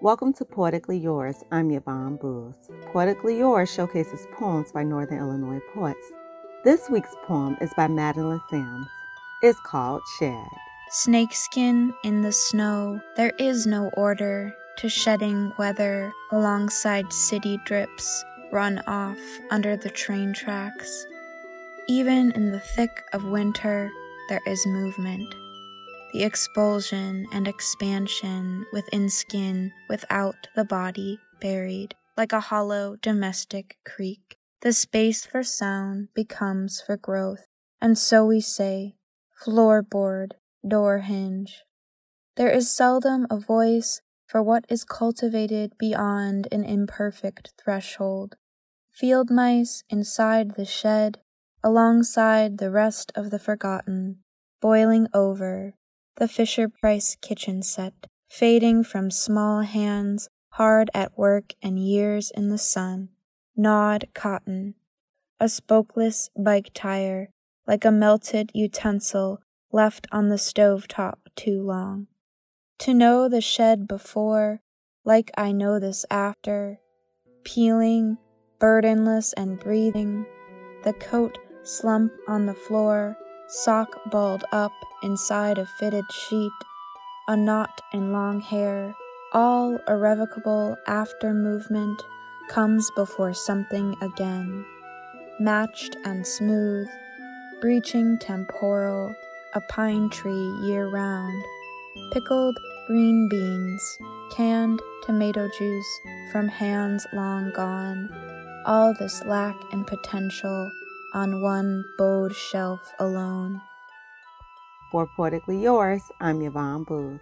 Welcome to Poetically Yours. I'm Yvonne Booz. Poetically Yours showcases poems by Northern Illinois poets. This week's poem is by Madeline Sims. It's called Shed. Snakeskin in the snow, there is no order to shedding weather alongside city drips run off under the train tracks. Even in the thick of winter, there is movement. The expulsion and expansion within skin without the body buried, like a hollow domestic creek. The space for sound becomes for growth, and so we say, floorboard, door hinge. There is seldom a voice for what is cultivated beyond an imperfect threshold. Field mice inside the shed, alongside the rest of the forgotten, boiling over. The Fisher-Price kitchen set, fading from small hands, hard at work and years in the sun, gnawed cotton, a spokeless bike tire, like a melted utensil left on the stove top too long. To know the shed before, like I know this after, peeling, burdenless and breathing, the coat slump on the floor, sock balled up inside a fitted sheet, a knot in long hair, all irrevocable after movement comes before something again. Matched and smooth, breaching temporal, a pine tree year-round, pickled green beans, canned tomato juice from hands long gone, all this lack and potential on one bowed shelf alone. For Poetically Yours, I'm Yvonne Booz.